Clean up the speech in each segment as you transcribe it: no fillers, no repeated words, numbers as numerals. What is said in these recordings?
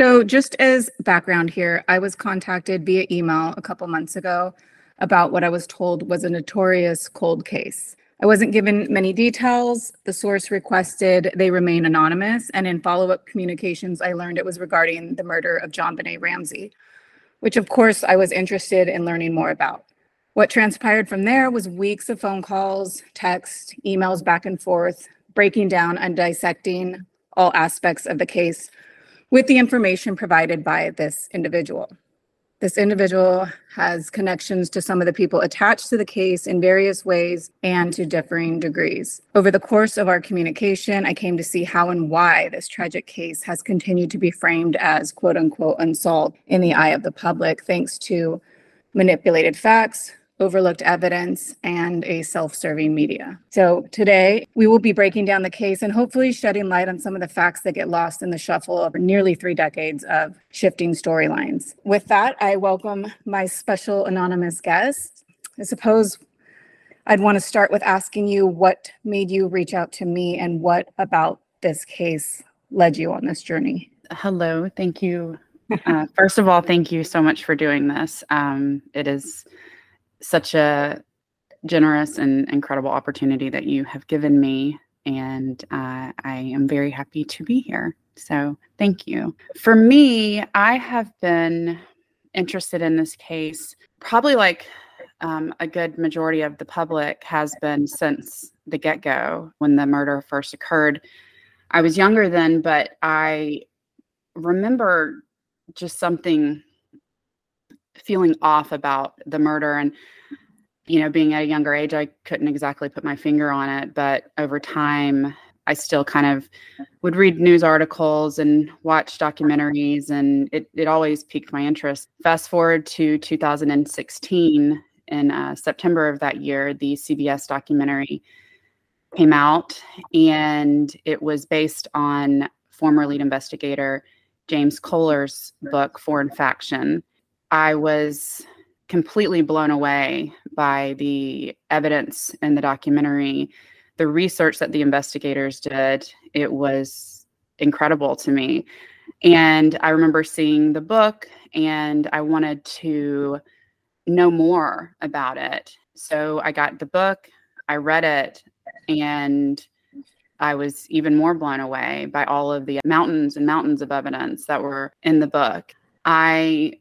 So just as background here, I was contacted via email a couple months ago about what I was told was a notorious cold case. I wasn't given many details. The source requested they remain anonymous, and in follow-up communications, I learned it was regarding the murder of JonBenet Ramsey, which of course I was interested in learning more about. What transpired from there was weeks of phone calls, texts, emails back and forth, breaking down and dissecting all aspects of the case with the information provided by this individual. This individual has connections to some of the people attached to the case in various ways and to differing degrees. Over the course of our communication, I came to see how and why this tragic case has continued to be framed as quote unquote unsolved in the eye of the public, thanks to manipulated facts, overlooked evidence, and a self-serving media. So today, we will be breaking down the case and hopefully shedding light on some of the facts that get lost in the shuffle over nearly 3 decades of shifting storylines. With that, I welcome my special anonymous guest. I suppose I'd want to start with asking you what made you reach out to me and what about this case led you on this journey? Hello, thank you. First of all, thank you so much for doing this. It is such a generous and incredible opportunity that you have given me, and I am very happy to be here. So thank you. For me, I have been interested in this case probably like a good majority of the public has been since the get-go when the murder first occurred. I was younger then, but I remember just something feeling off about the murder, and being at a younger age, I couldn't exactly put my finger on it, but over time I still kind of would read news articles and watch documentaries, and it always piqued my interest. Fast forward to 2016, in September of that year, the CBS documentary came out, and it was based on former lead investigator James Kohler's book, Foreign Faction. I was completely blown away by the evidence in the documentary, the research that the investigators did. It was incredible to me. And I remember seeing the book, and I wanted to know more about it. So I got the book, I read it, and I was even more blown away by all of the mountains and mountains of evidence that were in the book. I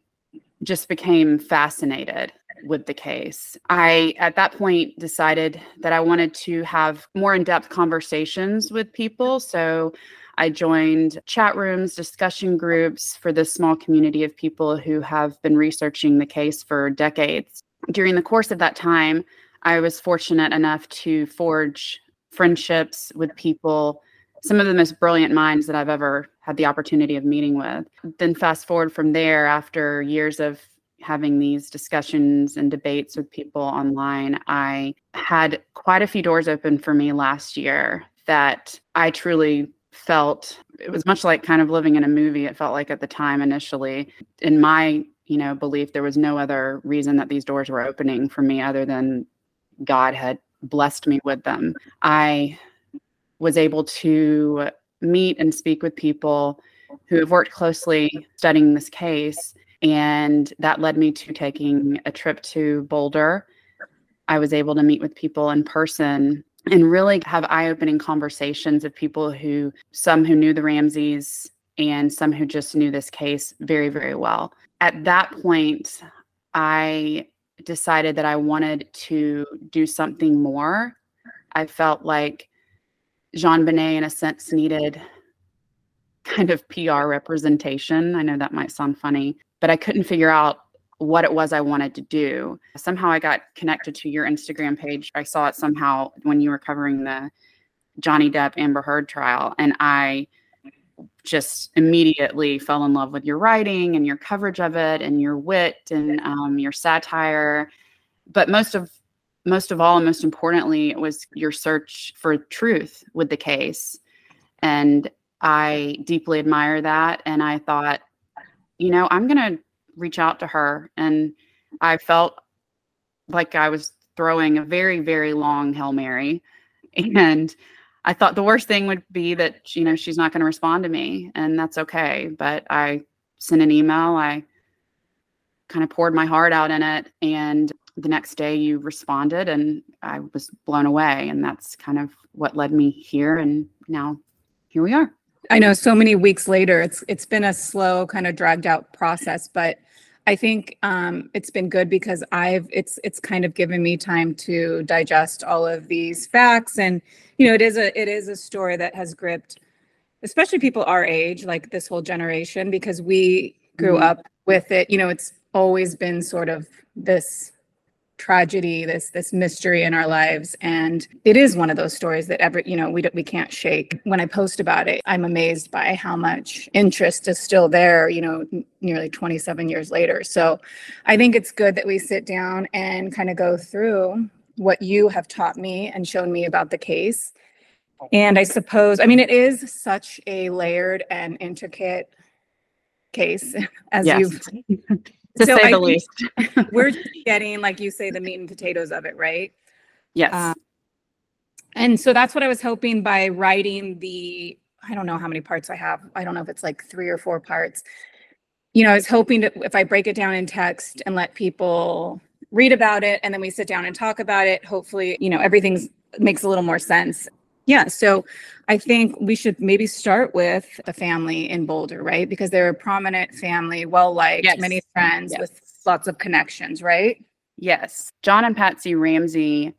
just became fascinated with the case. I, at that point, decided that I wanted to have more in-depth conversations with people. So I joined chat rooms, discussion groups for this small community of people who have been researching the case for decades. During the course of that time, I was fortunate enough to forge friendships with people, some of the most brilliant minds that I've ever had the opportunity of meeting with. Then fast forward from there, after years of having these discussions and debates with people online, I had quite a few doors open for me last year that I truly felt, it was much like kind of living in a movie. It felt like at the time initially, in my belief, there was no other reason that these doors were opening for me other than God had blessed me with them. I was able to meet and speak with people who have worked closely studying this case. And that led me to taking a trip to Boulder. I was able to meet with people in person and really have eye-opening conversations with people who, some who knew the Ramseys and some who just knew this case very, very well. At that point, I decided that I wanted to do something more. I felt like JonBenet, in a sense, needed kind of PR representation. I know that might sound funny, but I couldn't figure out what it was I wanted to do. Somehow I got connected to your Instagram page. I saw it somehow when you were covering the Johnny Depp Amber Heard trial, and I just immediately fell in love with your writing and your coverage of it and your wit and your satire. But most of all, and most importantly, it was your search for truth with the case. And I deeply admire that. And I thought, I'm going to reach out to her. And I felt like I was throwing a very, very long Hail Mary. And I thought the worst thing would be that, you know, she's not going to respond to me, and that's okay. But I sent an email. I kind of poured my heart out in it. And the next day you responded, and I was blown away. And that's kind of what led me here. And now here we are. I know so many weeks later, it's been a slow kind of dragged out process, but I think it's been good because it's kind of given me time to digest all of these facts. And, you know, it is a story that has gripped, especially people our age, like this whole generation, because we grew up with it. You know, it's always been sort of this tragedy, this mystery in our lives. And it is one of those stories that we can't shake. When I post about it, I'm amazed by how much interest is still there, you know, nearly 27 years later. So I think it's good that we sit down and kind of go through what you have taught me and shown me about the case. And I suppose, I mean, it is such a layered and intricate case, as you've to say the least. We're getting, like you say, the meat and potatoes of it, right? Yes. And so that's what I was hoping by writing the, I don't know how many parts I have. I don't know if it's like 3 or 4 parts. You know, I was hoping to, if I break it down in text and let people read about it, and then we sit down and talk about it, hopefully, you know, everything makes a little more sense. Yeah. So I think we should maybe start with the family in Boulder, right? Because they're a prominent family, well-liked, many friends with lots of connections, right? Yes. John and Patsy Ramsey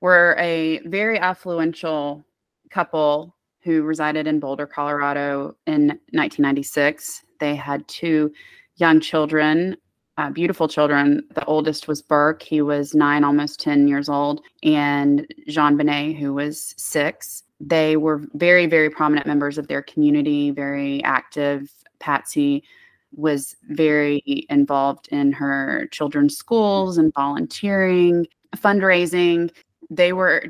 were a very affluential couple who resided in Boulder, Colorado in 1996. They had 2 young children, beautiful children. The oldest was Burke. He was 9, almost 10 years old, and JonBenet, who was 6. They were very, very prominent members of their community, very active. Patsy was very involved in her children's schools and volunteering, fundraising. They were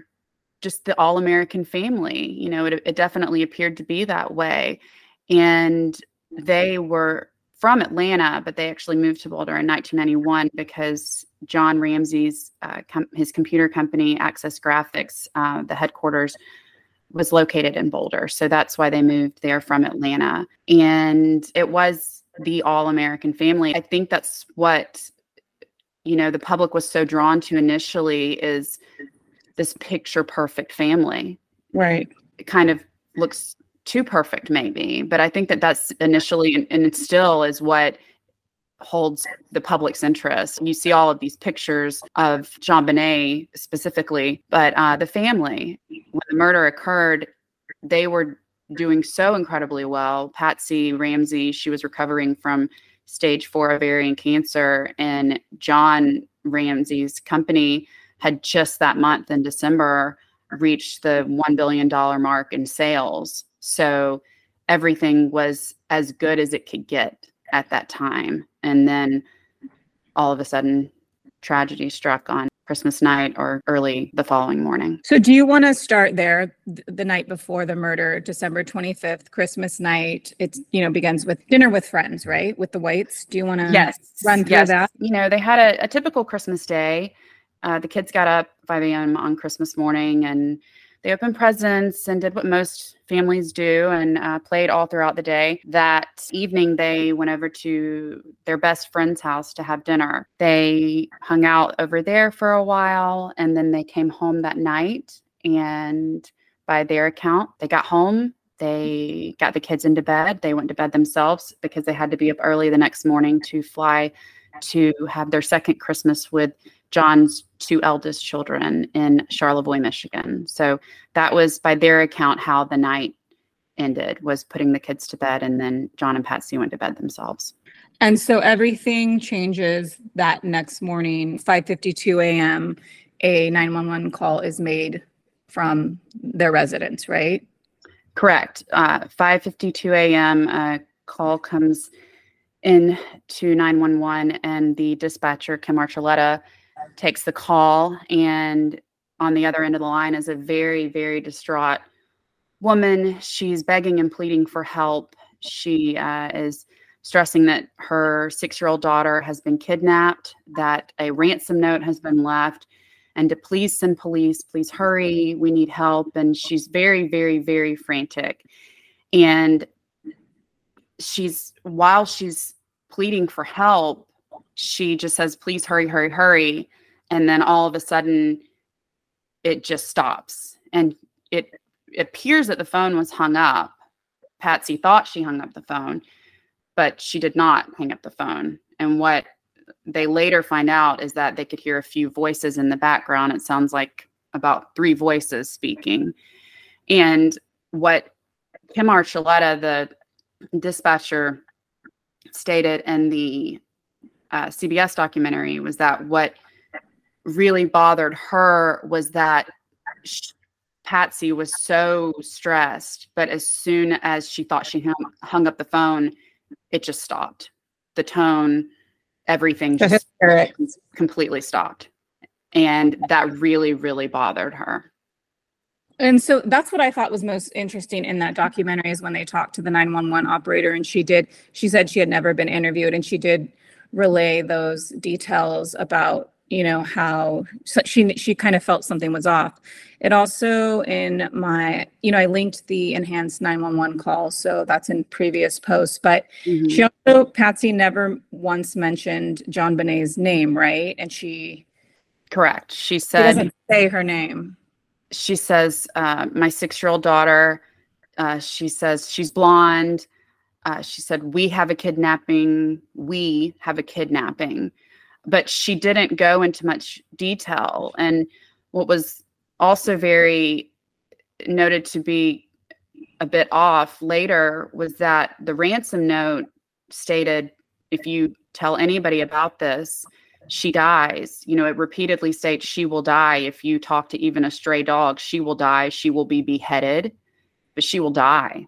just the all-American family. You know, it definitely appeared to be that way. And they were from Atlanta, but they actually moved to Boulder in 1991 because John Ramsey's, his computer company, Access Graphics, the headquarters was located in Boulder. So that's why they moved there from Atlanta. And it was the all-American family. I think that's what, you know, the public was so drawn to initially, is this picture-perfect family. Right. It kind of looks too perfect maybe, but I think that that's initially, and it still is, what holds the public's interest. You see all of these pictures of JonBenet specifically, but the family, when the murder occurred, they were doing so incredibly well. Patsy Ramsey, she was recovering from stage 4 ovarian cancer, and John Ramsey's company had just that month in December reached the $1 billion mark in sales. So everything was as good as it could get at that time. And then all of a sudden, tragedy struck on Christmas night or early the following morning. So do you want to start there, the night before the murder, December 25th, Christmas night? It's, you know, begins with dinner with friends, right? With the Whites. Do you want to run through that? You know, they had a typical Christmas day. The kids got up 5 a.m. on Christmas morning, and they opened presents and did what most families do, and played all throughout the day. That evening, they went over to their best friend's house to have dinner. They hung out over there for a while, and then they came home that night. And by their account, they got home. They got the kids into bed. They went to bed themselves because they had to be up early the next morning to fly to have their second Christmas with John's 2 eldest children in Charlevoix, Michigan. So that was, by their account, how the night ended, was putting the kids to bed, and then John and Patsy went to bed themselves. And so everything changes that next morning, 5:52 a.m., a 911 call is made from their residence, right? Correct. 5:52 a.m., a call comes in to 911, and the dispatcher, Kim Archuleta, takes the call, and on the other end of the line is a very, very distraught woman. She's begging and pleading for help. She is stressing that her 6-year-old daughter has been kidnapped, that a ransom note has been left, and to please send police, please hurry, we need help. And she's very, very, very frantic. And she's, while she's pleading for help, she just says, please hurry, hurry, hurry. And then all of a sudden it just stops. And it appears that the phone was hung up. Patsy thought she hung up the phone, but she did not hang up the phone. And what they later find out is that they could hear a few voices in the background. It sounds like about three voices speaking. And what Kim Archuleta, the dispatcher, stated in the CBS documentary was that what really bothered her was that Patsy was so stressed, but as soon as she thought she hung up the phone, it just stopped. The tone, everything just completely stopped. And that really, really bothered her. And so that's what I thought was most interesting in that documentary is when they talked to the 911 operator, and she said she had never been interviewed, and she did relay those details about, you know, how she kind of felt something was off. It also in my, you know, I linked the enhanced 911 call, so that's in previous posts, but she also, Patsy never once mentioned JonBenet's name, right? And she, correct. She said, she doesn't say her name. She says, my 6-year-old daughter, she says she's blonde. She said, we have a kidnapping, but she didn't go into much detail. And what was also very noted to be a bit off later was that the ransom note stated, if you tell anybody about this, she dies. You know, it repeatedly states she will die. If you talk to even a stray dog, she will die. She will be beheaded, but she will die.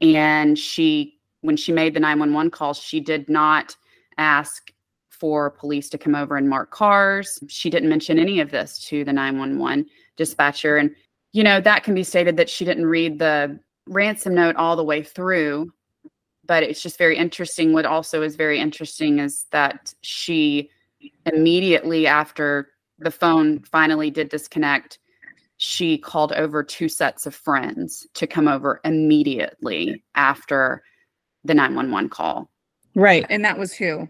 And she, when she made the 911 call, she did not ask for police to come over and mark cars. She didn't mention any of this to the 911 dispatcher. And, you know, that can be stated that she didn't read the ransom note all the way through, but it's just very interesting. What also is very interesting is that she immediately after the phone finally did disconnect, she called over two sets of friends to come over immediately after the 911 call. Right. And that was who?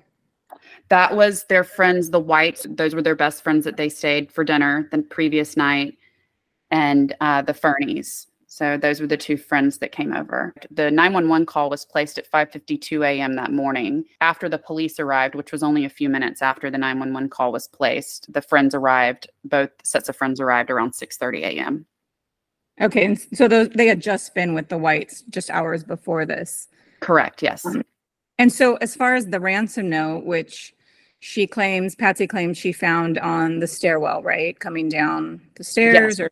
That was their friends, the Whites. Those were their best friends that they stayed for dinner the previous night, and the Fernies. So those were the two friends that came over. The 911 call was placed at 5:52 a.m. that morning. After the police arrived, which was only a few minutes after the 911 call was placed, the friends arrived, both sets of friends arrived around 6:30 a.m. Okay, and so they had just been with the Whites just hours before this. Correct, yes. And so as far as the ransom note, which Patsy claims she found on the stairwell, right? Coming down the stairs, yes. Or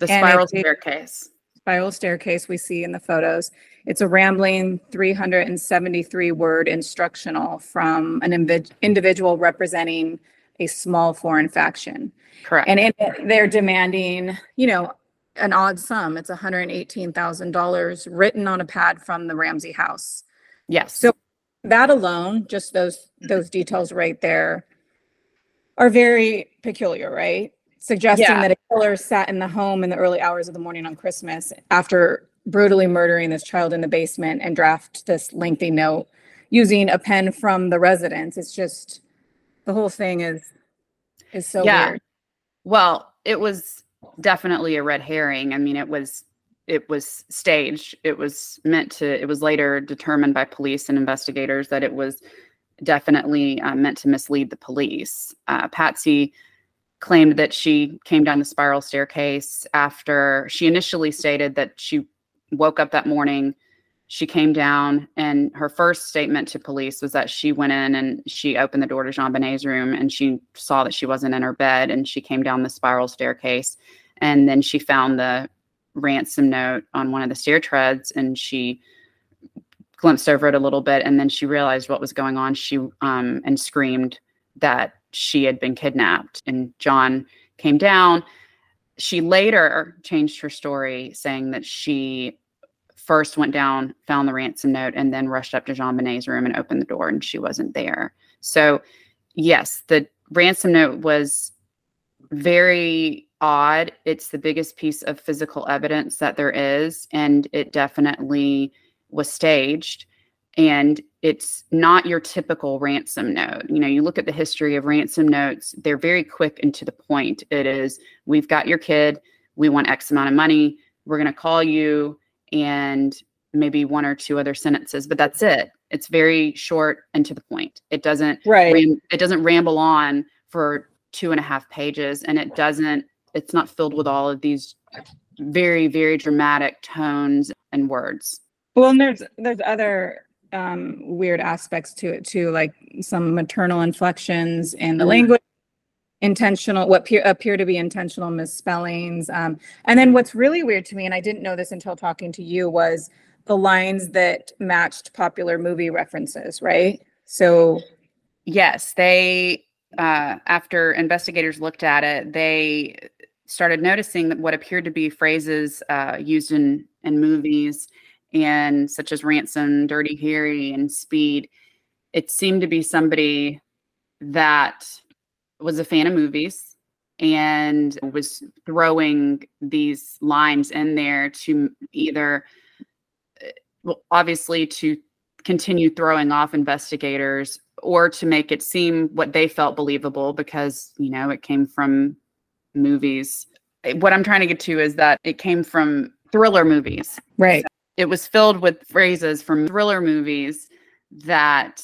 the spiral staircase. Spiral staircase we see in the photos. It's a rambling 373-word instructional from an individual representing a small foreign faction. Correct. And in it, they're demanding, you know, an odd sum. It's $118,000 written on a pad from the Ramsey house. Yes. So that alone, just those details right there are very peculiar, right? Suggesting that a killer sat in the home in the early hours of the morning on Christmas after brutally murdering this child in the basement and draft this lengthy note using a pen from the residence. It's just, the whole thing is so weird. Well, it was definitely a red herring. I mean, it was staged. It was later determined by police and investigators that it was definitely meant to mislead the police. Patsy claimed that she came down the spiral staircase after she initially stated that she woke up that morning. She came down, and her first statement to police was that she went in and she opened the door to JonBenet's room, and she saw that she wasn't in her bed, and she came down the spiral staircase, and then she found the ransom note on one of the stair treads, and she glimpsed over it a little bit, and then she realized what was going on. She and screamed that she had been kidnapped, and John came down. She later changed her story, saying that she first went down, found the ransom note, and then rushed up to JonBenet's room and opened the door, and she wasn't there. So yes, the ransom note was very odd. It's the biggest piece of physical evidence that there is, and it definitely was staged. And it's not your typical ransom note. You know, you look at the history of ransom notes, they're very quick and to the point. It is, we've got your kid, we want X amount of money, we're going to call you, and maybe one or two other sentences, but that's it. It's very short and to the point. It doesn't, it doesn't ramble on for 2.5 pages, and it doesn't, it's not filled with all of these very, very dramatic tones and words. Well, and there's other weird aspects to it too, like some maternal inflections in the language, intentional, what appear to be intentional misspellings. And then what's really weird to me, and I didn't know this until talking to you, was the lines that matched popular movie references, right? So yes, they, after investigators looked at it, they started noticing that what appeared to be phrases used in movies, and such as Ransom, Dirty Harry, and Speed. It seemed to be somebody that was a fan of movies and was throwing these lines in there to either, well, obviously to continue throwing off investigators or to make it seem what they felt believable because, you know, it came from movies. What I'm trying to get to is that it came from thriller movies. Right. So it was filled with phrases from thriller movies that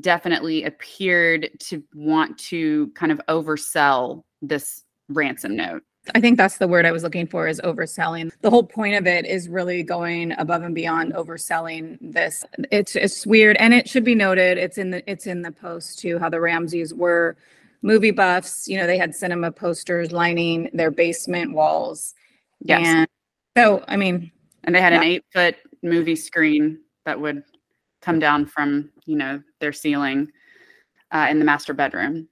definitely appeared to want to kind of oversell this ransom note. I think that's the word I was looking for, is overselling. The whole point of it is really going above and beyond overselling this. It's weird. And it should be noted, it's in the post too, how the Ramseys were movie buffs. You know, they had cinema posters lining their basement walls. Yes. And so, I mean, and they had an 8-foot movie screen that would come down from, you know, their ceiling in the master bedroom.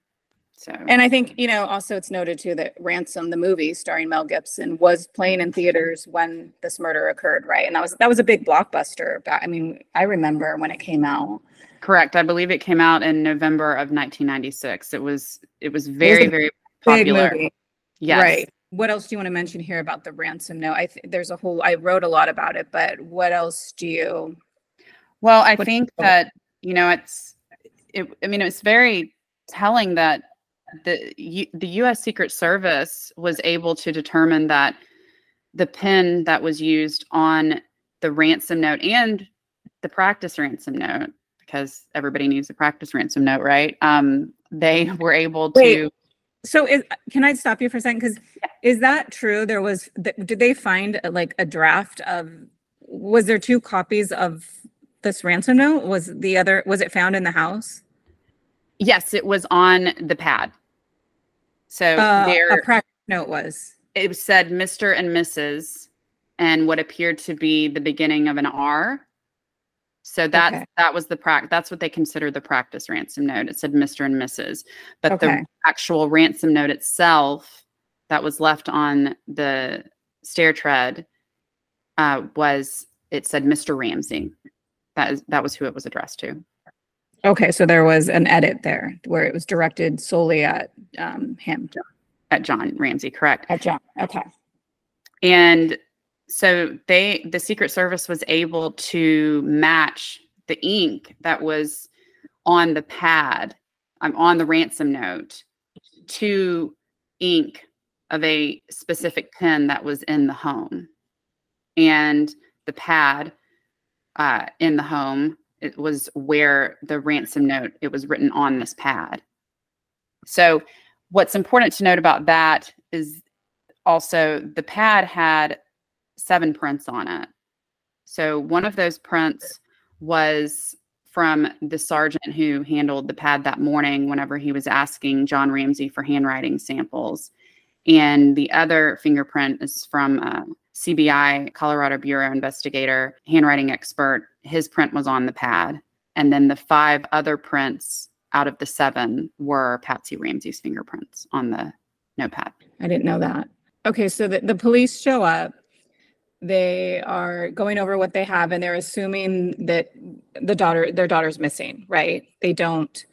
So, and I think, you know, also it's noted too that Ransom, the movie starring Mel Gibson, was playing in theaters when this murder occurred, right? And that was a big blockbuster. I mean, I remember when it came out. Correct. I believe it came out in November of 1996. It was very, very popular. Big movie. Yes. Right. What else do you want to mention here about the ransom note? I wrote a lot about it, but what else do you? Well, I think that, you know, it's very telling that the U.S. Secret Service was able to determine that the pen that was used on the ransom note and the practice ransom note, because everybody needs a practice ransom note, right? They were able to. Wait. So can I stop you for a second? Because is that true? There was, did they find like a draft of, was there 2 copies of this ransom note? Was it found in the house? Yes, it was on the pad. So a practice note was. It said Mr. and Mrs. and what appeared to be the beginning of an R. So that was the practice. That's what they consider the practice ransom note. It said Mr. and Mrs. But the actual ransom note itself that was left on the stair tread said Mr. Ramsey. That was who it was addressed to. Okay, so there was an edit there where it was directed solely at him. At John Ramsey, correct. At John, okay. And so the Secret Service was able to match the ink that was on the pad, on the ransom note, to ink of a specific pen that was in the home. And the pad in the home, it was where the ransom note, it was written on this pad. So what's important to note about that is also the pad had 7 prints on it. So one of those prints was from the sergeant who handled the pad that morning whenever he was asking John Ramsey for handwriting samples. And the other fingerprint is from a CBI, Colorado Bureau investigator, handwriting expert. His print was on the pad. And then the 5 other prints out of the 7 were Patsy Ramsey's fingerprints on the notepad. I didn't know that. Okay, so the police show up. They are going over what they have, and they're assuming that their daughter's missing, right? They don't.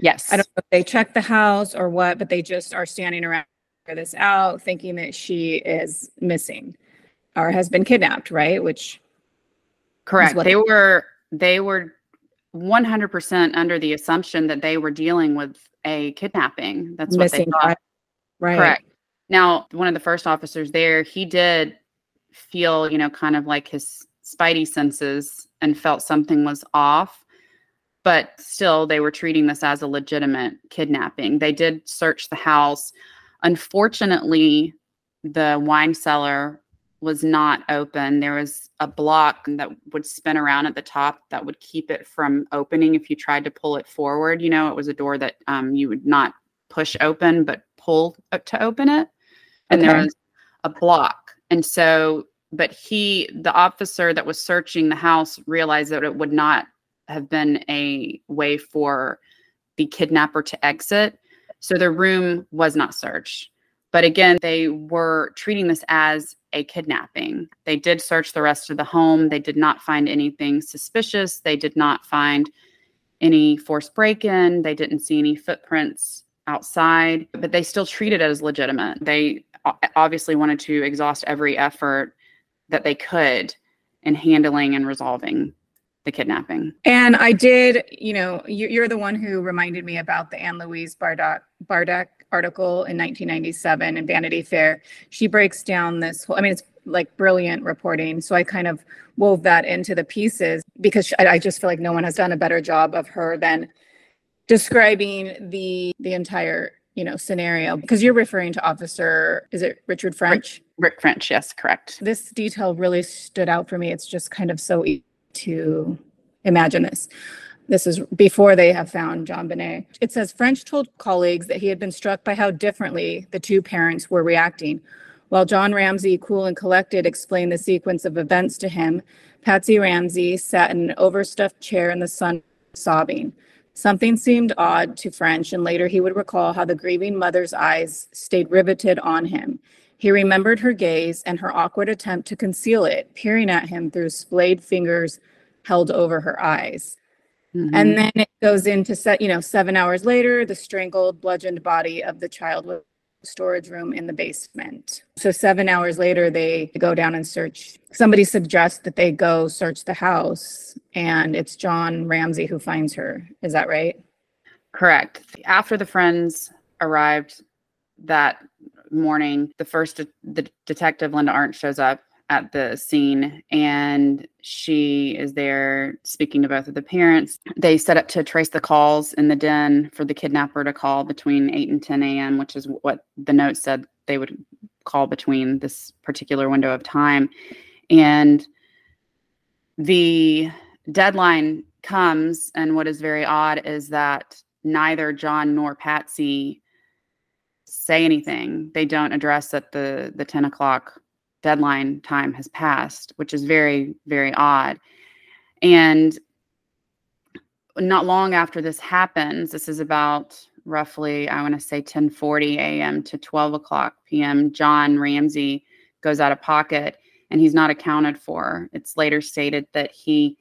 Yes. I don't know if they check the house or what, but they just are standing around this out, thinking that she is missing or has been kidnapped, right? Which correct. They were 100% under the assumption that they were dealing with a kidnapping. That's what they thought. Right. Correct. Now, one of the first officers there, he did feel, you know, kind of like his spidey senses and felt something was off. But still, they were treating this as a legitimate kidnapping. They did search the house. Unfortunately, the wine cellar was not open. There was a block that would spin around at the top that would keep it from opening if you tried to pull it forward. You know, it was a door that you would not push open, but pull to open it. And okay. There was a block. And so, but the officer that was searching the house realized that it would not have been a way for the kidnapper to exit. So the room was not searched. But again, they were treating this as a kidnapping. They did search the rest of the home. They did not find anything suspicious. They did not find any forced break-in. They didn't see any footprints outside, but they still treated it as legitimate. They obviously wanted to exhaust every effort that they could in handling and resolving the kidnapping. And I did, you know, you're the one who reminded me about the Anne Louise Bardach article in 1997 in Vanity Fair. She breaks down this whole, I mean, it's like brilliant reporting. So I kind of wove that into the pieces because I just feel like no one has done a better job of her than describing the entire, you know, scenario. Because you're referring to Officer, is it Richard French? Rick French, yes, correct. This detail really stood out for me. It's just kind of so easy to imagine this. This is before they have found JonBenet. It says French told colleagues that he had been struck by how differently the two parents were reacting. While John Ramsey, cool and collected, explained the sequence of events to him, Patsy Ramsey sat in an overstuffed chair in the sun, sobbing. Something seemed odd to French, and later he would recall how the grieving mother's eyes stayed riveted on him. He remembered her gaze and her awkward attempt to conceal it, peering at him through splayed fingers held over her eyes. Mm-hmm. And then it goes into, 7 hours later, the strangled, bludgeoned body of the child was storage room in the basement. So 7 hours later, they go down and search. Somebody suggests that they go search the house, and it's John Ramsey who finds her. Is that right? Correct. After the friends arrived that morning, the detective, Linda Arndt, shows up at the scene, and she is there speaking to both of the parents. They set up to trace the calls in the den for the kidnapper to call between 8 and 10 a.m., which is what the note said they would call between this particular window of time. And the deadline comes, and what is very odd is that neither John nor Patsy say anything. They don't address that the 10 o'clock deadline time has passed, which is very, very odd. And not long after this happens, this is about roughly, I want to say 10:40 a.m. to 12 o'clock p.m., John Ramsey goes out of pocket and he's not accounted for. It's later stated that he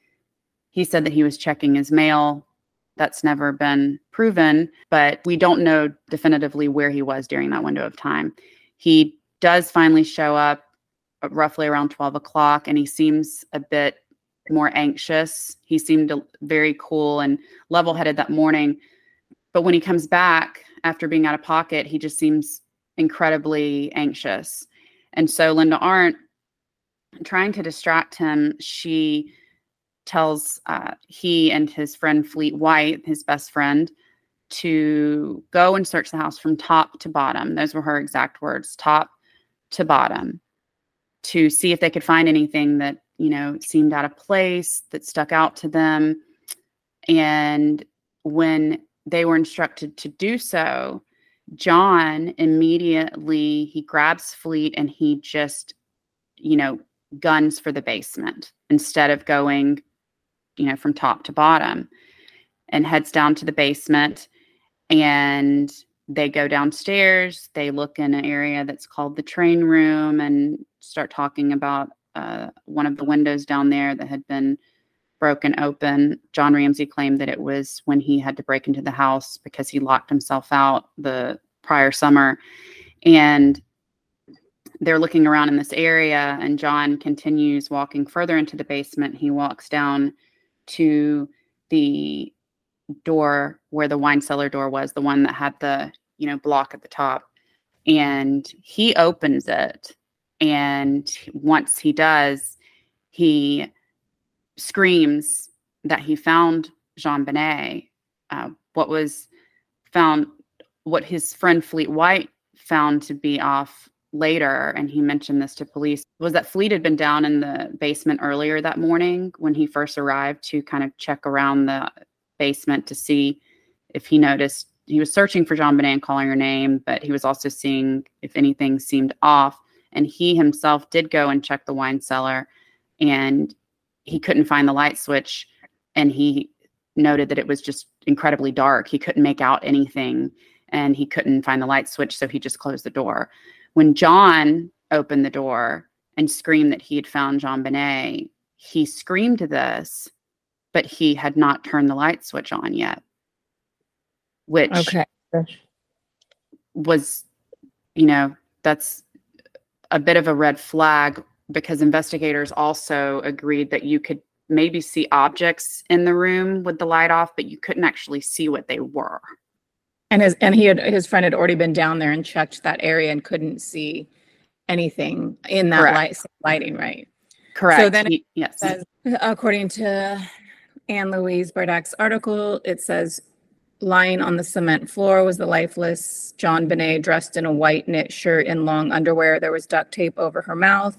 said that he was checking his mail. That's never been proven, but we don't know definitively where he was during that window of time. He does finally show up roughly around 12 o'clock, and he seems a bit more anxious. He seemed very cool and level-headed that morning. But when he comes back after being out of pocket, he just seems incredibly anxious. And so Linda Arndt, trying to distract him, she tells he and his friend Fleet White, his best friend, to go and search the house from top to bottom. Those were her exact words, top to bottom, to see if they could find anything that, you know, seemed out of place, that stuck out to them. And when they were instructed to do so, John immediately, he grabs Fleet and he just, you know, guns for the basement instead of going, you know, from top to bottom, and heads down to the basement. And they go downstairs, they look in an area that's called the train room and start talking about one of the windows down there that had been broken open. John Ramsey claimed that it was when he had to break into the house because he locked himself out the prior summer. And they're looking around in this area, and John continues walking further into the basement. He walks down to the door where the wine cellar door was, the one that had the, you know, block at the top. And he opens it. And once he does, he screams that he found JonBenet, what his friend Fleet White found to be off later, and he mentioned this to police, was that Fleet had been down in the basement earlier that morning when he first arrived to kind of check around the basement to see if he noticed. He was searching for JonBenet and calling her name, but he was also seeing if anything seemed off. And he himself did go and check the wine cellar, and he couldn't find the light switch. And he noted that it was just incredibly dark. He couldn't make out anything, and he couldn't find the light switch, so he just closed the door. When John opened the door and screamed that he had found JonBenet, he screamed this, but he had not turned the light switch on yet, which was, you know, that's a bit of a red flag, because investigators also agreed that you could maybe see objects in the room with the light off, but you couldn't actually see what they were. And his friend had already been down there and checked that area and couldn't see anything in that lighting, right? Correct. So then yes. Says, according to Anne Louise Bardach's article, it says, lying on the cement floor was the lifeless JonBenet, dressed in a white knit shirt and long underwear. There was duct tape over her mouth.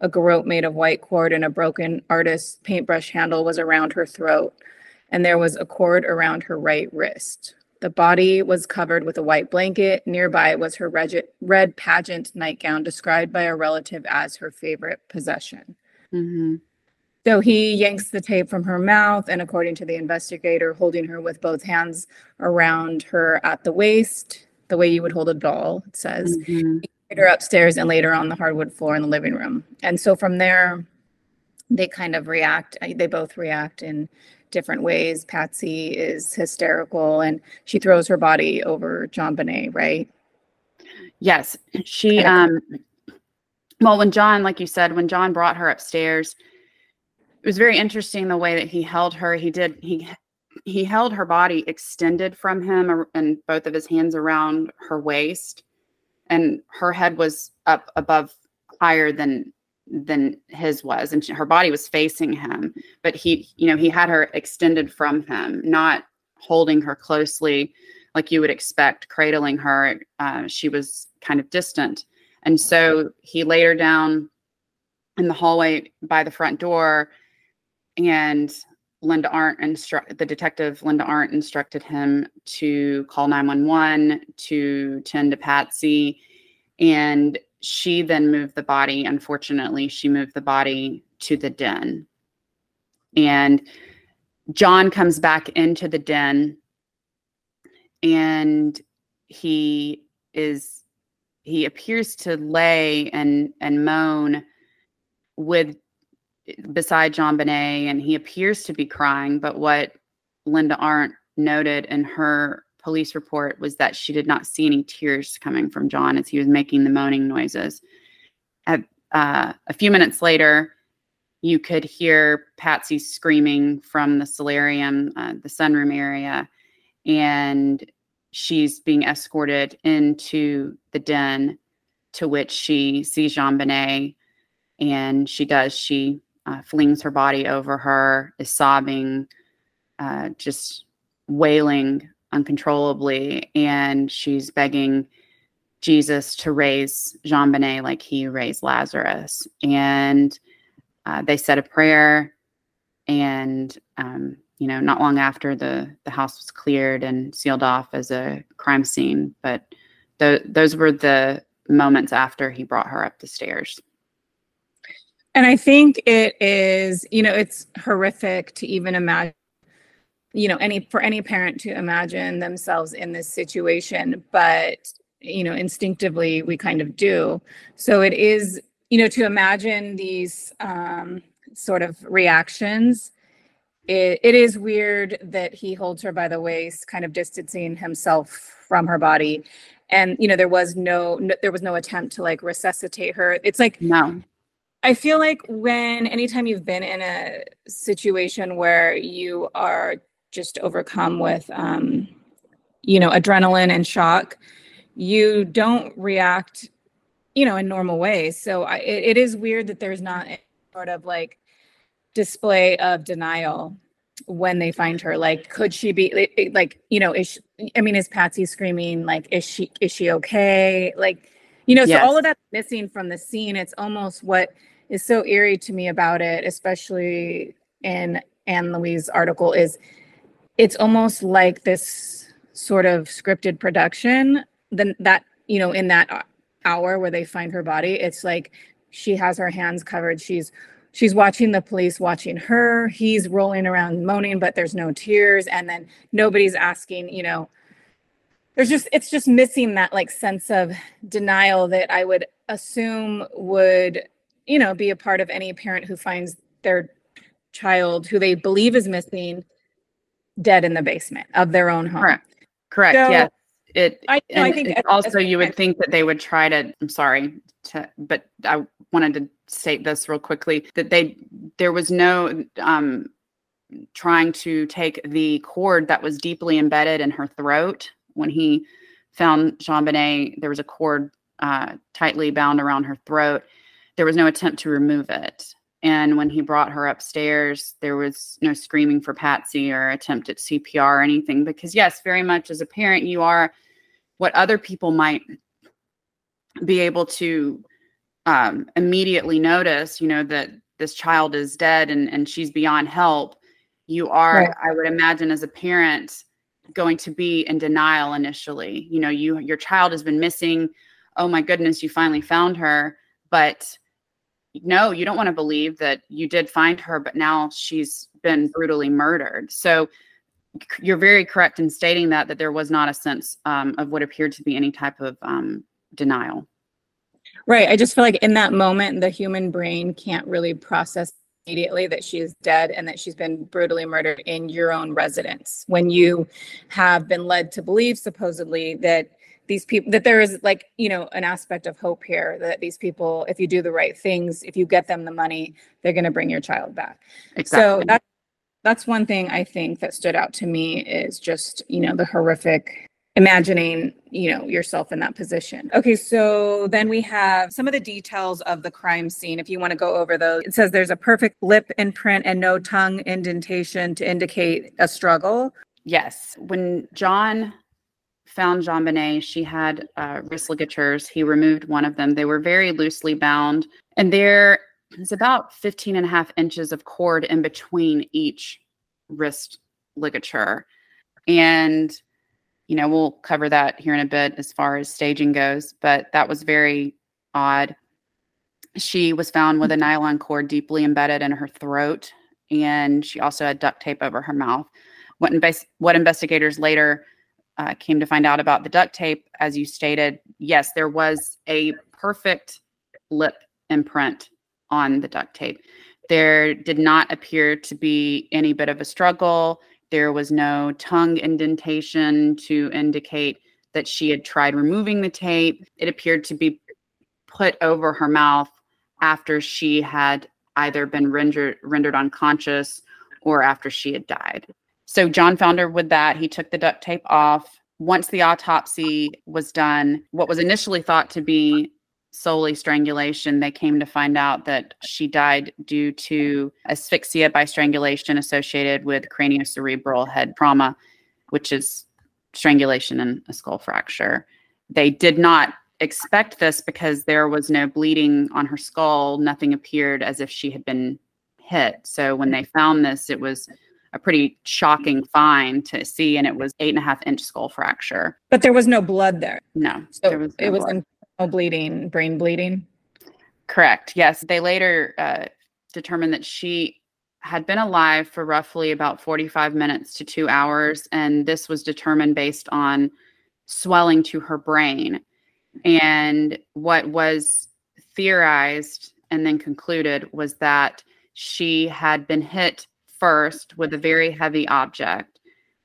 A garrote made of white cord and a broken artist's paintbrush handle was around her throat, and there was a cord around her right wrist. The body was covered with a white blanket. Nearby was her red pageant nightgown, described by a relative as her favorite possession. Mm-hmm. So he yanks the tape from her mouth, and according to the investigator, holding her with both hands around her at the waist, the way you would hold a doll, it says. Mm-hmm. He carried her upstairs and laid her on the hardwood floor in the living room. And so from there, they kind of react. They both react in different ways. Patsy is hysterical, and she throws her body over JonBenet, right? Yes. She, well, when John, like you said, when John brought her upstairs, it was very interesting the way that he held her. He held her body extended from him, and both of his hands around her waist, and her head was up above, higher than his was, and her body was facing him. But he, you know, he had her extended from him, not holding her closely like you would expect, cradling her. She was kind of distant, and so he laid her down in the hallway by the front door. And the detective Linda Arndt instructed him to call 911, to tend to Patsy. And she then moved the body. Unfortunately, she moved the body to the den. And John comes back into the den, and he appears to lay and moan beside JonBenet, and he appears to be crying. But what Linda Arndt noted in her police report was that she did not see any tears coming from John as he was making the moaning noises. A few minutes later, you could hear Patsy screaming from the solarium, the sunroom area, and she's being escorted into the den, to which she sees JonBenet, and she does. She flings her body over her, is sobbing, just wailing uncontrollably. And she's begging Jesus to raise JonBenet like he raised Lazarus. And they said a prayer. And, you know, not long after, the house was cleared and sealed off as a crime scene. But those were the moments after he brought her up the stairs. And I think it is, you know, it's horrific to even imagine, you know, for any parent to imagine themselves in this situation, but, you know, instinctively we kind of do. So it is, you know, to imagine these sort of reactions it is weird that he holds her by the waist, kind of distancing himself from her body. And, you know, there was no attempt to like resuscitate her. It's like, no. I feel like anytime you've been in a situation where you are just overcome with, you know, adrenaline and shock, you don't react, you know, in normal ways. So it is weird that there's not any sort of like display of denial when they find her. Like, could she be like, you know, is Patsy screaming? Like, is she okay? Like, you know, yes. So all of that's missing from the scene. It's almost what is so eerie to me about it, especially in Anne Louise's article, is it's almost like this sort of scripted production. Then that, you know, in that hour where they find her body, it's like she has her hands covered. She's watching the police watching her. He's rolling around moaning, but there's no tears. And then nobody's asking, you know, it's just missing that like sense of denial that I would assume would, you know, be a part of any parent who finds their child who they believe is missing dead in the basement of their own home. Correct. So, yes. I think that they would try to, but I wanted to state this real quickly, that there was no, trying to take the cord that was deeply embedded in her throat. When he found JonBenet, there was a cord tightly bound around her throat. There was no attempt to remove it. And when he brought her upstairs, there was no screaming for Patsy or attempt at CPR or anything. Because, yes, very much as a parent, you are what other people might be able to immediately notice, you know, that this child is dead and she's beyond help. You are, right. I would imagine, as a parent, going to be in denial initially. You know, your child has been missing. Oh my goodness, you finally found her. But no, you don't want to believe that you did find her, but now she's been brutally murdered. So you're very correct in stating that there was not a sense of what appeared to be any type of denial. Right. I just feel like in that moment, the human brain can't really process immediately that she is dead and that she's been brutally murdered in your own residence, when you have been led to believe supposedly that these people, that there is like, you know, an aspect of hope here, that these people, if you do the right things, if you get them the money, they're going to bring your child back. Exactly. So that's one thing I think that stood out to me, is just, you know, the horrific imagining, you know, yourself in that position. Okay, so then we have some of the details of the crime scene, if you want to go over those. It says there's a perfect lip imprint and no tongue indentation to indicate a struggle. Yes. When John found JonBenet, she had wrist ligatures. He removed one of them. They were very loosely bound. And there is about 15.5 inches of cord in between each wrist ligature. And, you know, we'll cover that here in a bit as far as staging goes, but that was very odd. She was found with a nylon cord deeply embedded in her throat, and she also had duct tape over her mouth. What investigators later came to find out about the duct tape, as you stated, yes, there was a perfect lip imprint on the duct tape. There did not appear to be any bit of a struggle. There was no tongue indentation to indicate that she had tried removing the tape. It appeared to be put over her mouth after she had either been rendered unconscious or after she had died. So John found her with that. He took the duct tape off. Once the autopsy was done, what was initially thought to be solely strangulation, they came to find out that she died due to asphyxia by strangulation associated with craniocerebral head trauma, which is strangulation and a skull fracture. They did not expect this because there was no bleeding on her skull. Nothing appeared as if she had been hit. So when they found this, it was a pretty shocking find to see, and it was 8.5-inch skull fracture. But there was no blood there. No. So there was no blood. Oh, bleeding, brain bleeding. Correct. Yes. They later determined that she had been alive for roughly about 45 minutes to 2 hours. And this was determined based on swelling to her brain. And what was theorized and then concluded was that she had been hit first with a very heavy object,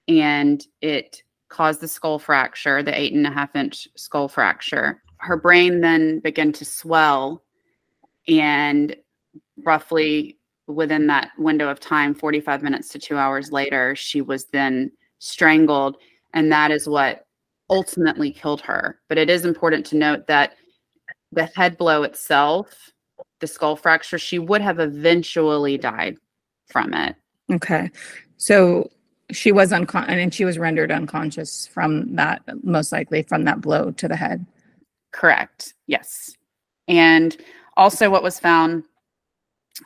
and it caused the skull fracture, the 8.5-inch skull fracture. Her brain then began to swell, and roughly within that window of time, 45 minutes to 2 hours later, she was then strangled, and that is what ultimately killed her. But it is important to note that the head blow itself, the skull fracture, she would have eventually died from it. Okay. So she was she was rendered unconscious from that, most likely from that blow to the head. Correct. Yes. And also what was found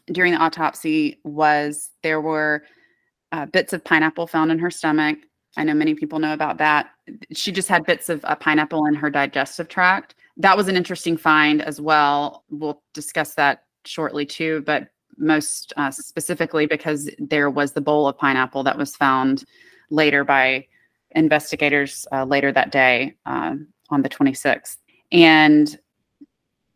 during the autopsy was there were bits of pineapple found in her stomach. I know many people know about that. She just had bits of pineapple in her digestive tract. That was an interesting find as well. We'll discuss that shortly too, but most specifically because there was the bowl of pineapple that was found later by investigators later that day on the 26th. And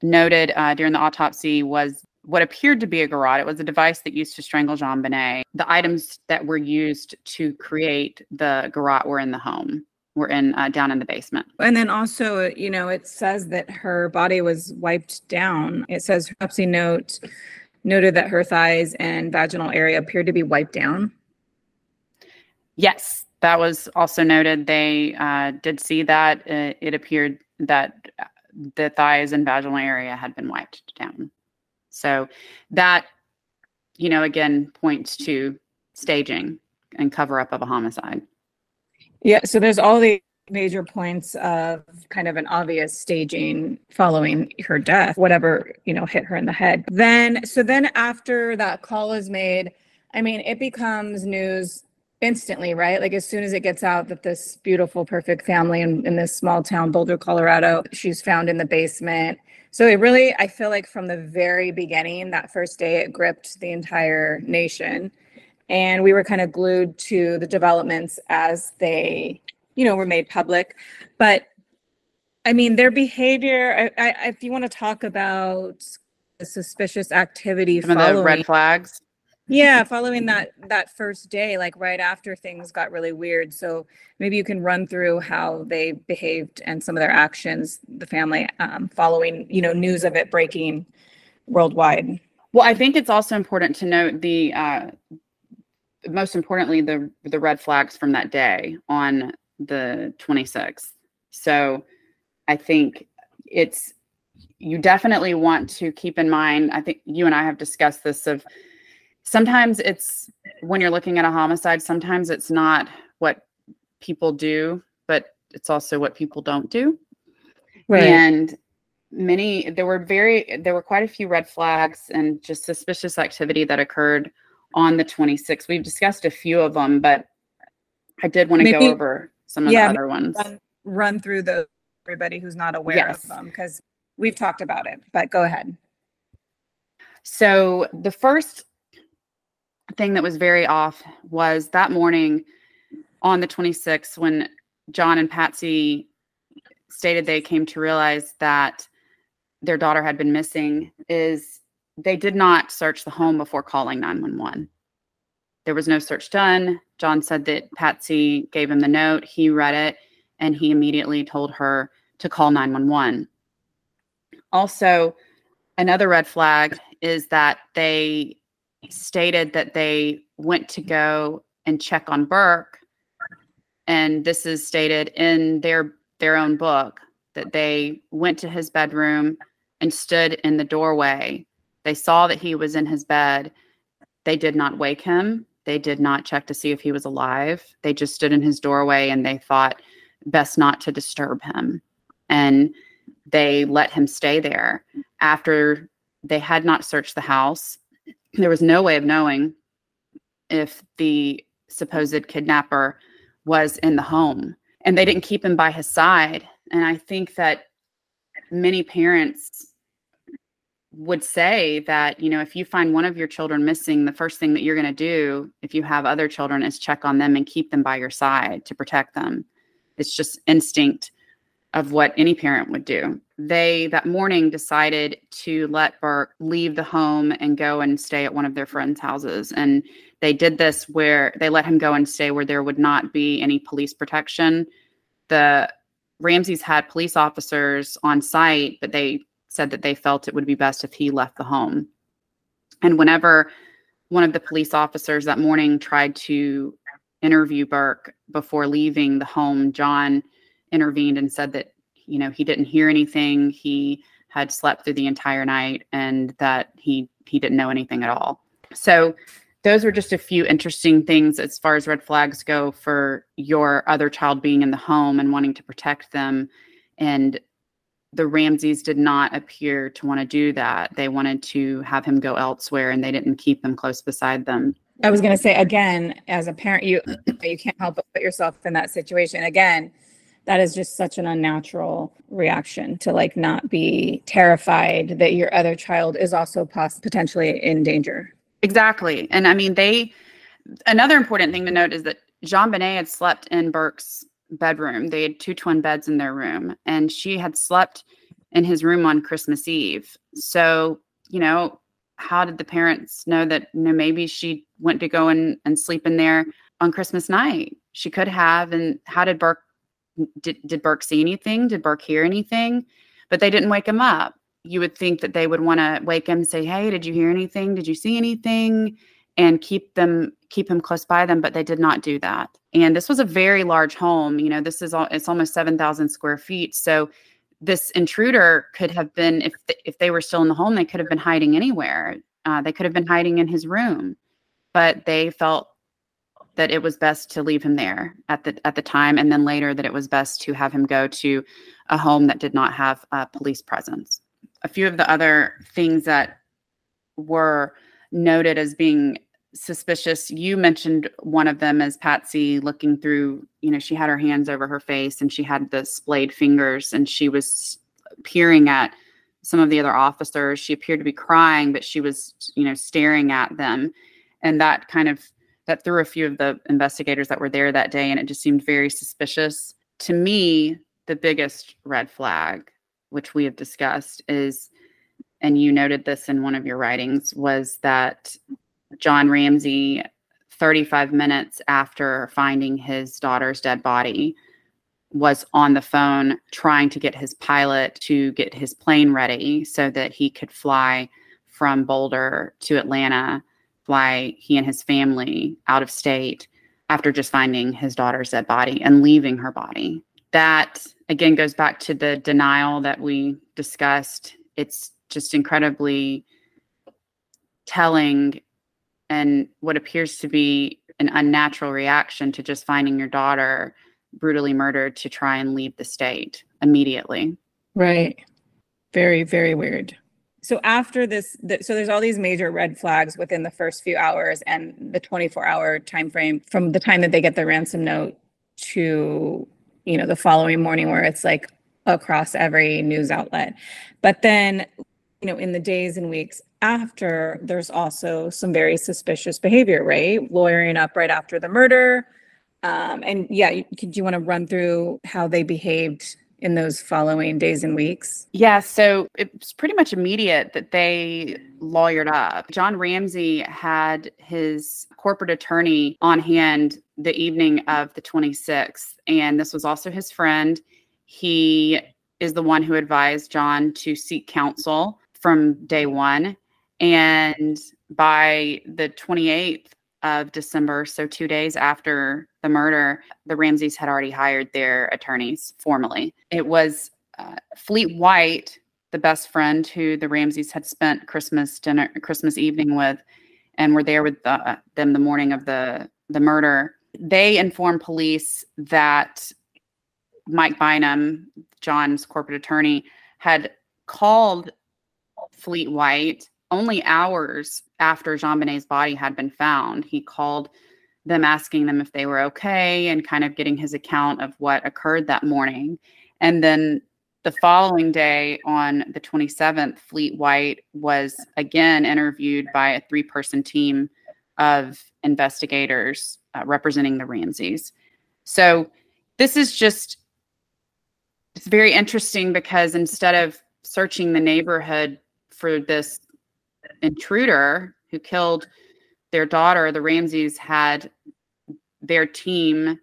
noted during the autopsy was what appeared to be a garrote. It was a device that used to strangle JonBenet. The items that were used to create the garrote were in the home. We're in down in the basement. And then also, you know, it says that her body was wiped down. It says her autopsy note noted that her thighs and vaginal area appeared to be wiped down. Yes, that was also noted. They did see that. It appeared that the thighs and vaginal area had been wiped down. So that, you know, again, points to staging and cover up of a homicide. Yeah, so there's all the major points of kind of an obvious staging following her death, whatever, you know, hit her in the head. So then after that call is made, I mean, it becomes news instantly, right? Like as soon as it gets out that this beautiful, perfect family in this small town, Boulder, Colorado, she's found in the basement. So it really, I feel like from the very beginning, that first day, it gripped the entire nation. And we were kind of glued to the developments as they, you know, were made public. But I mean, their behavior, I if you want to talk about the suspicious activity following the red flags. Yeah, following that first day, like right after things got really weird. So maybe you can run through how they behaved and some of their actions, the family, following, you know, news of it breaking worldwide. Well, I think it's also important to note the most importantly, the red flags from that day on the 26th. So I think you definitely want to keep in mind, I think you and I have discussed this, of sometimes it's when you're looking at a homicide, sometimes it's not what people do, but it's also what people don't do. Right. And there were quite a few red flags and just suspicious activity that occurred on the 26th. We've discussed a few of them, but I did want to go over some of the other ones. Run through those, everybody who's not aware of them, because we've talked about it, but go ahead. So the first thing that was very off was that morning on the 26th when John and Patsy stated they came to realize that their daughter had been missing is they did not search the home before calling 911. There was no search done. John said that Patsy gave him the note. He read it, and he immediately told her to call 911. Also, another red flag is that they stated that they went to go and check on Burke, and this is stated in their own book, that they went to his bedroom and stood in the doorway. They saw that he was in his bed. They did not wake him. They did not check to see if he was alive. They just stood in his doorway, and they thought best not to disturb him. And they let him stay there. After they had not searched the house, there was no way of knowing if the supposed kidnapper was in the home. And they didn't keep him by his side. And I think that many parents would say that, you know, if you find one of your children missing, the first thing that you're going to do if you have other children is check on them and keep them by your side to protect them. It's just instinct of what any parent would do. They, that morning, decided to let Burke leave the home and go and stay at one of their friends' houses. And They did this where they let him go and stay where there would not be any police protection. The Ramseys had police officers on site, but they said that they felt it would be best if he left the home. And whenever one of the police officers that morning tried to interview Burke before leaving the home, John intervened and said that, you know, he didn't hear anything. He had slept through the entire night and that he didn't know anything at all. So those were just a few interesting things as far as red flags go for your other child being in the home and wanting to protect them. And the Ramseys did not appear to want to do that. They wanted to have him go elsewhere, and they didn't keep them close beside them. I was going to say, again, as a parent, you can't help but put yourself in that situation. Again, that is just such an unnatural reaction to, like, not be terrified that your other child is also potentially in danger. Exactly. And I mean, another important thing to note is that JonBenet had slept in Burke's bedroom. They had two twin beds in their room, and she had slept in his room on Christmas Eve. So, you know, how did the parents know that, you know, maybe she went to go and sleep in there on Christmas night? She could have. And how did Burke, did Burke see anything? Did Burke hear anything? But they didn't wake him up. You would think that they would want to wake him and say, hey, did you hear anything? Did you see anything? And keep him close by them, but they did not do that. And this was a very large home. You know, this is it's almost 7,000 square feet. So this intruder could have been, if they were still in the home, they could have been hiding anywhere. They could have been hiding in his room, but they felt that it was best to leave him there at the time, and then later that it was best to have him go to a home that did not have police presence. A few of the other things that were noted as being suspicious. You mentioned one of them as Patsy looking through, you know, she had her hands over her face and she had the splayed fingers and she was peering at some of the other officers. She appeared to be crying, but she was, you know, staring at them. And that threw a few of the investigators that were there that day. And it just seemed very suspicious. To me, the biggest red flag, which we have discussed is, and you noted this in one of your writings, was that John Ramsey, 35 minutes after finding his daughter's dead body, was on the phone trying to get his pilot to get his plane ready so that he could fly from Boulder to Atlanta, fly he and his family out of state after just finding his daughter's dead body and leaving her body. That, again, goes back to the denial that we discussed. It's just incredibly telling and what appears to be an unnatural reaction to just finding your daughter brutally murdered to try and leave the state immediately. Right. Very, very weird. So after this, so there's all these major red flags within the first few hours and the 24-hour time frame from the time that they get the ransom note to, you know, the following morning, where it's like across every news outlet. But then, you know, in the days and weeks after, there's also some very suspicious behavior, right? Lawyering up right after the murder. And yeah, do you want to run through how they behaved in those following days and weeks? Yeah, so it's pretty much immediate that they lawyered up. John Ramsey had his corporate attorney on hand the evening of the 26th, and this was also his friend. He is the one who advised John to seek counsel from day one. And by the 28th of December, so 2 days after the murder, the Ramseys had already hired their attorneys formally. It was Fleet White, the best friend who the Ramseys had spent Christmas evening with, and were there with them the morning of the murder. They informed police that Mike Bynum, John's corporate attorney, had called Fleet White only hours after JonBenet's body had been found. He called them asking them if they were okay and kind of getting his account of what occurred that morning. And then the following day on the 27th, Fleet White was again interviewed by a three-person team of investigators representing the Ramseys. So this is just, it's very interesting because instead of searching the neighborhood for this intruder who killed their daughter, the Ramseys, had their team,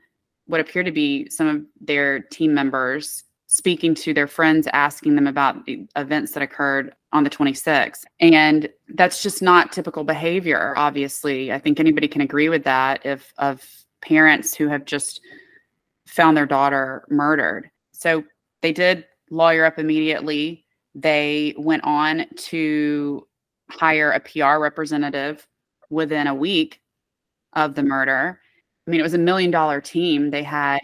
what appeared to be some of their team members, speaking to their friends, asking them about the events that occurred on the 26th. And that's just not typical behavior, obviously. I think anybody can agree with that, if of parents who have just found their daughter murdered. So they did lawyer up immediately. They went on to hire a PR representative within a week of the murder. I mean, it was $1 million team. They had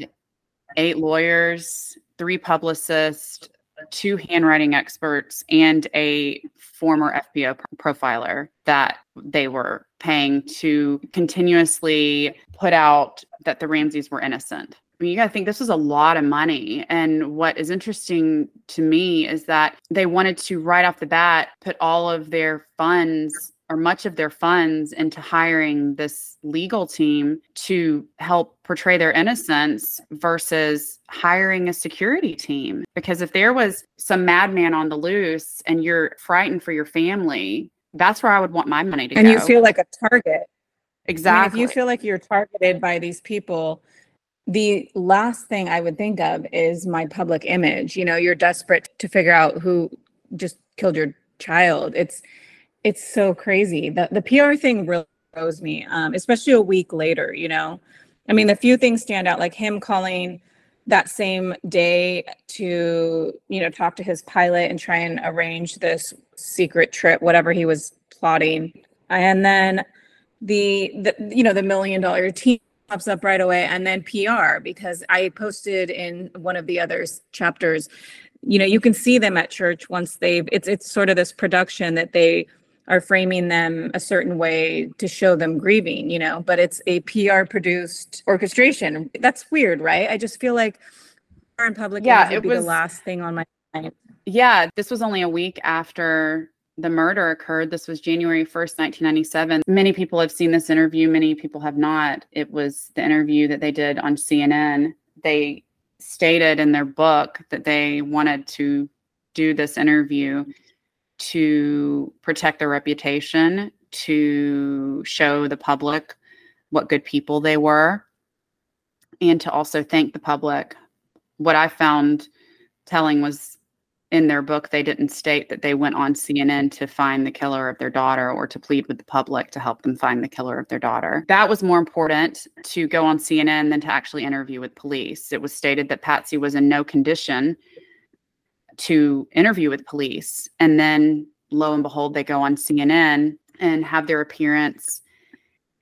8 lawyers, 3 publicists, 2 handwriting experts, and a former FBI profiler that they were paying to continuously put out that the Ramseys were innocent. I mean, you got to think this was a lot of money. And what is interesting to me is that they wanted to, right off the bat, put all of their funds, or much of their funds, into hiring this legal team to help portray their innocence versus hiring a security team. Because if there was some madman on the loose and you're frightened for your family, that's where I would want my money to go. And you feel like a target. Exactly. I mean, if you feel like you're targeted by these people, the last thing I would think of is my public image. You know, you're desperate to figure out who just killed your child. It's so crazy. The PR thing really throws me, especially a week later, you know. I mean, the few things stand out, like him calling that same day to, you know, talk to his pilot and try and arrange this secret trip, whatever he was plotting. And then the $1 million team pops up right away. And then PR, because I posted in one of the other chapters, you know, you can see them at church once they've, it's sort of this production that they are framing them a certain way to show them grieving, you know, but it's a PR produced orchestration. That's weird, right? I just feel like in public, yeah, it would be the last thing on my mind. Yeah, this was only a week after the murder occurred. This was January 1st, 1997. Many people have seen this interview. Many people have not. It was the interview that they did on CNN. They stated in their book that they wanted to do this interview to protect their reputation, to show the public what good people they were, and to also thank the public. What I found telling was, in their book, they didn't state that they went on CNN to find the killer of their daughter or to plead with the public to help them find the killer of their daughter. That was more important, to go on CNN, than to actually interview with police. It was stated that Patsy was in no condition to interview with police. And then, lo and behold, they go on CNN and have their appearance.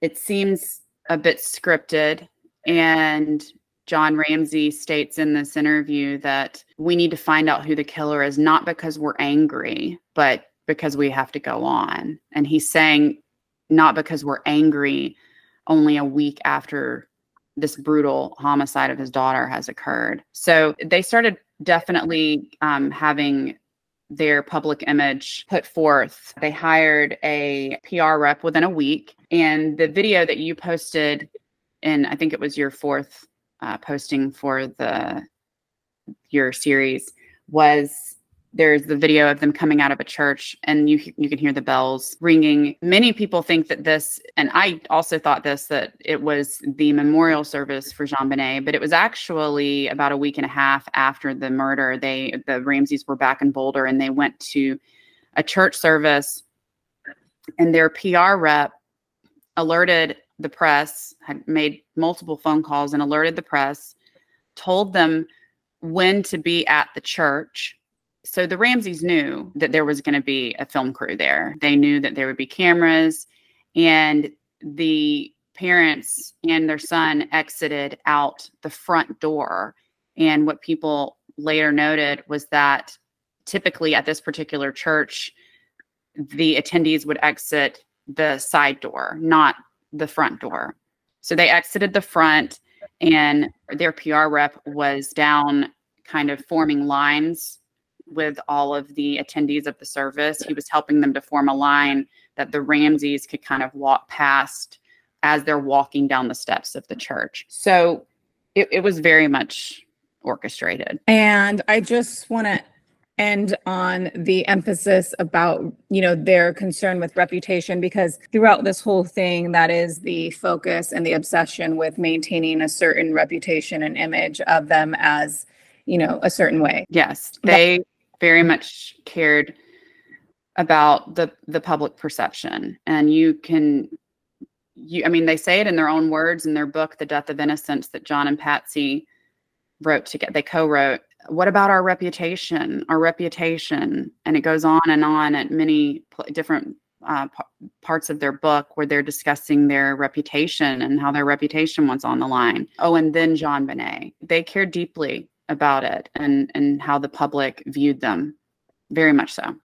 It seems a bit scripted, and John Ramsey states in this interview that we need to find out who the killer is, not because we're angry, but because we have to go on. And he's saying, not because we're angry, only a week after this brutal homicide of his daughter has occurred. So they started definitely having their public image put forth. They hired a PR rep within a week. And the video that you posted, and I think it was your fourth posting for your series, was there's the video of them coming out of a church, and you can hear the bells ringing. Many people think that this, and I also thought this, that it was the memorial service for JonBenet, but it was actually about a week and a half after the murder. The Ramseys were back in Boulder, and they went to a church service, and their PR rep alerted the press, had made multiple phone calls and alerted the press, told them when to be at the church. So the Ramseys knew that there was going to be a film crew there. They knew that there would be cameras, and the parents and their son exited out the front door. And what people later noted was that typically at this particular church, the attendees would exit the side door, not the front door. So they exited the front, and their PR rep was down kind of forming lines with all of the attendees of the service. He was helping them to form a line that the Ramseys could kind of walk past as they're walking down the steps of the church. So it was very much orchestrated. And I just want to end on the emphasis about, you know, their concern with reputation, because throughout this whole thing, that is the focus and the obsession with maintaining a certain reputation and image of them as, you know, a certain way. Yes, they very much cared about the public perception. And you can, I mean, they say it in their own words in their book, The Death of Innocence, that John and Patsy wrote together. They co-wrote, what about our reputation? Our reputation. And it goes on at many different parts of their book where they're discussing their reputation and how their reputation was on the line. Oh, and then JonBenet. They cared deeply about it and how the public viewed them. Very much so.